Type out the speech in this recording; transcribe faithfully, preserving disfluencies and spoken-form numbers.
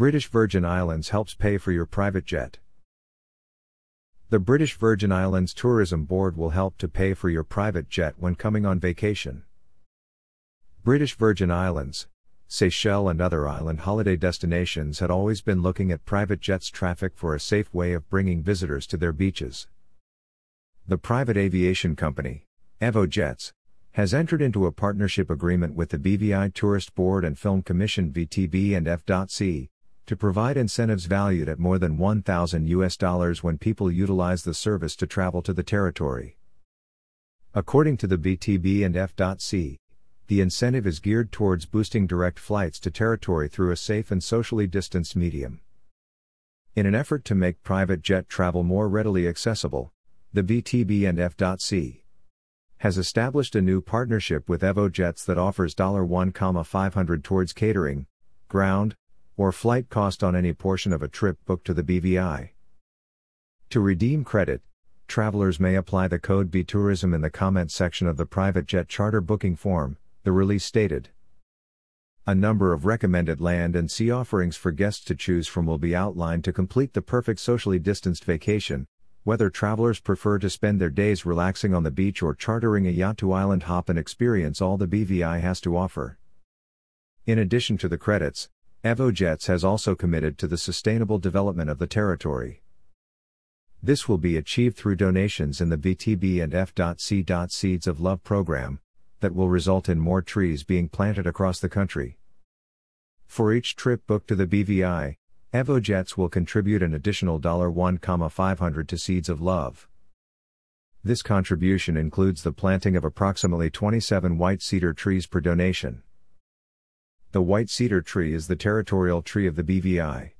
British Virgin Islands helps pay for your private jet. The British Virgin Islands Tourism Board will help to pay for your private jet when coming on vacation. British Virgin Islands, Seychelles and other island holiday destinations had always been looking at private jets traffic for a safe way of bringing visitors to their beaches. The private aviation company, EvoJets, has entered into a partnership agreement with the B V I Tourist Board and Film Commission V T B and F C, to provide incentives valued at more than one thousand U S dollars when people utilize the service to travel to the territory. According to the B T B and F C, the incentive is geared towards boosting direct flights to territory through a safe and socially distanced medium. In an effort to make private jet travel more readily accessible, the B T B and F C has established a new partnership with EvoJets that offers one thousand five hundred dollars towards catering, ground, or flight cost on any portion of a trip booked to the B V I. To redeem credit, travelers may apply the code BTourism in the comment section of the private jet charter booking form, the release stated. A number of recommended land and sea offerings for guests to choose from will be outlined to complete the perfect socially distanced vacation, whether travelers prefer to spend their days relaxing on the beach or chartering a yacht to island hop and experience all the B V I has to offer. In addition to the credits, EvoJets has also committed to the sustainable development of the territory. This will be achieved through donations in the B T B and F C Seeds of Love program, that will result in more trees being planted across the country. For each trip booked to the B V I, EvoJets will contribute an additional one thousand five hundred dollars to Seeds of Love. This contribution includes the planting of approximately twenty-seven white cedar trees per donation. The white cedar tree is the territorial tree of the B V I.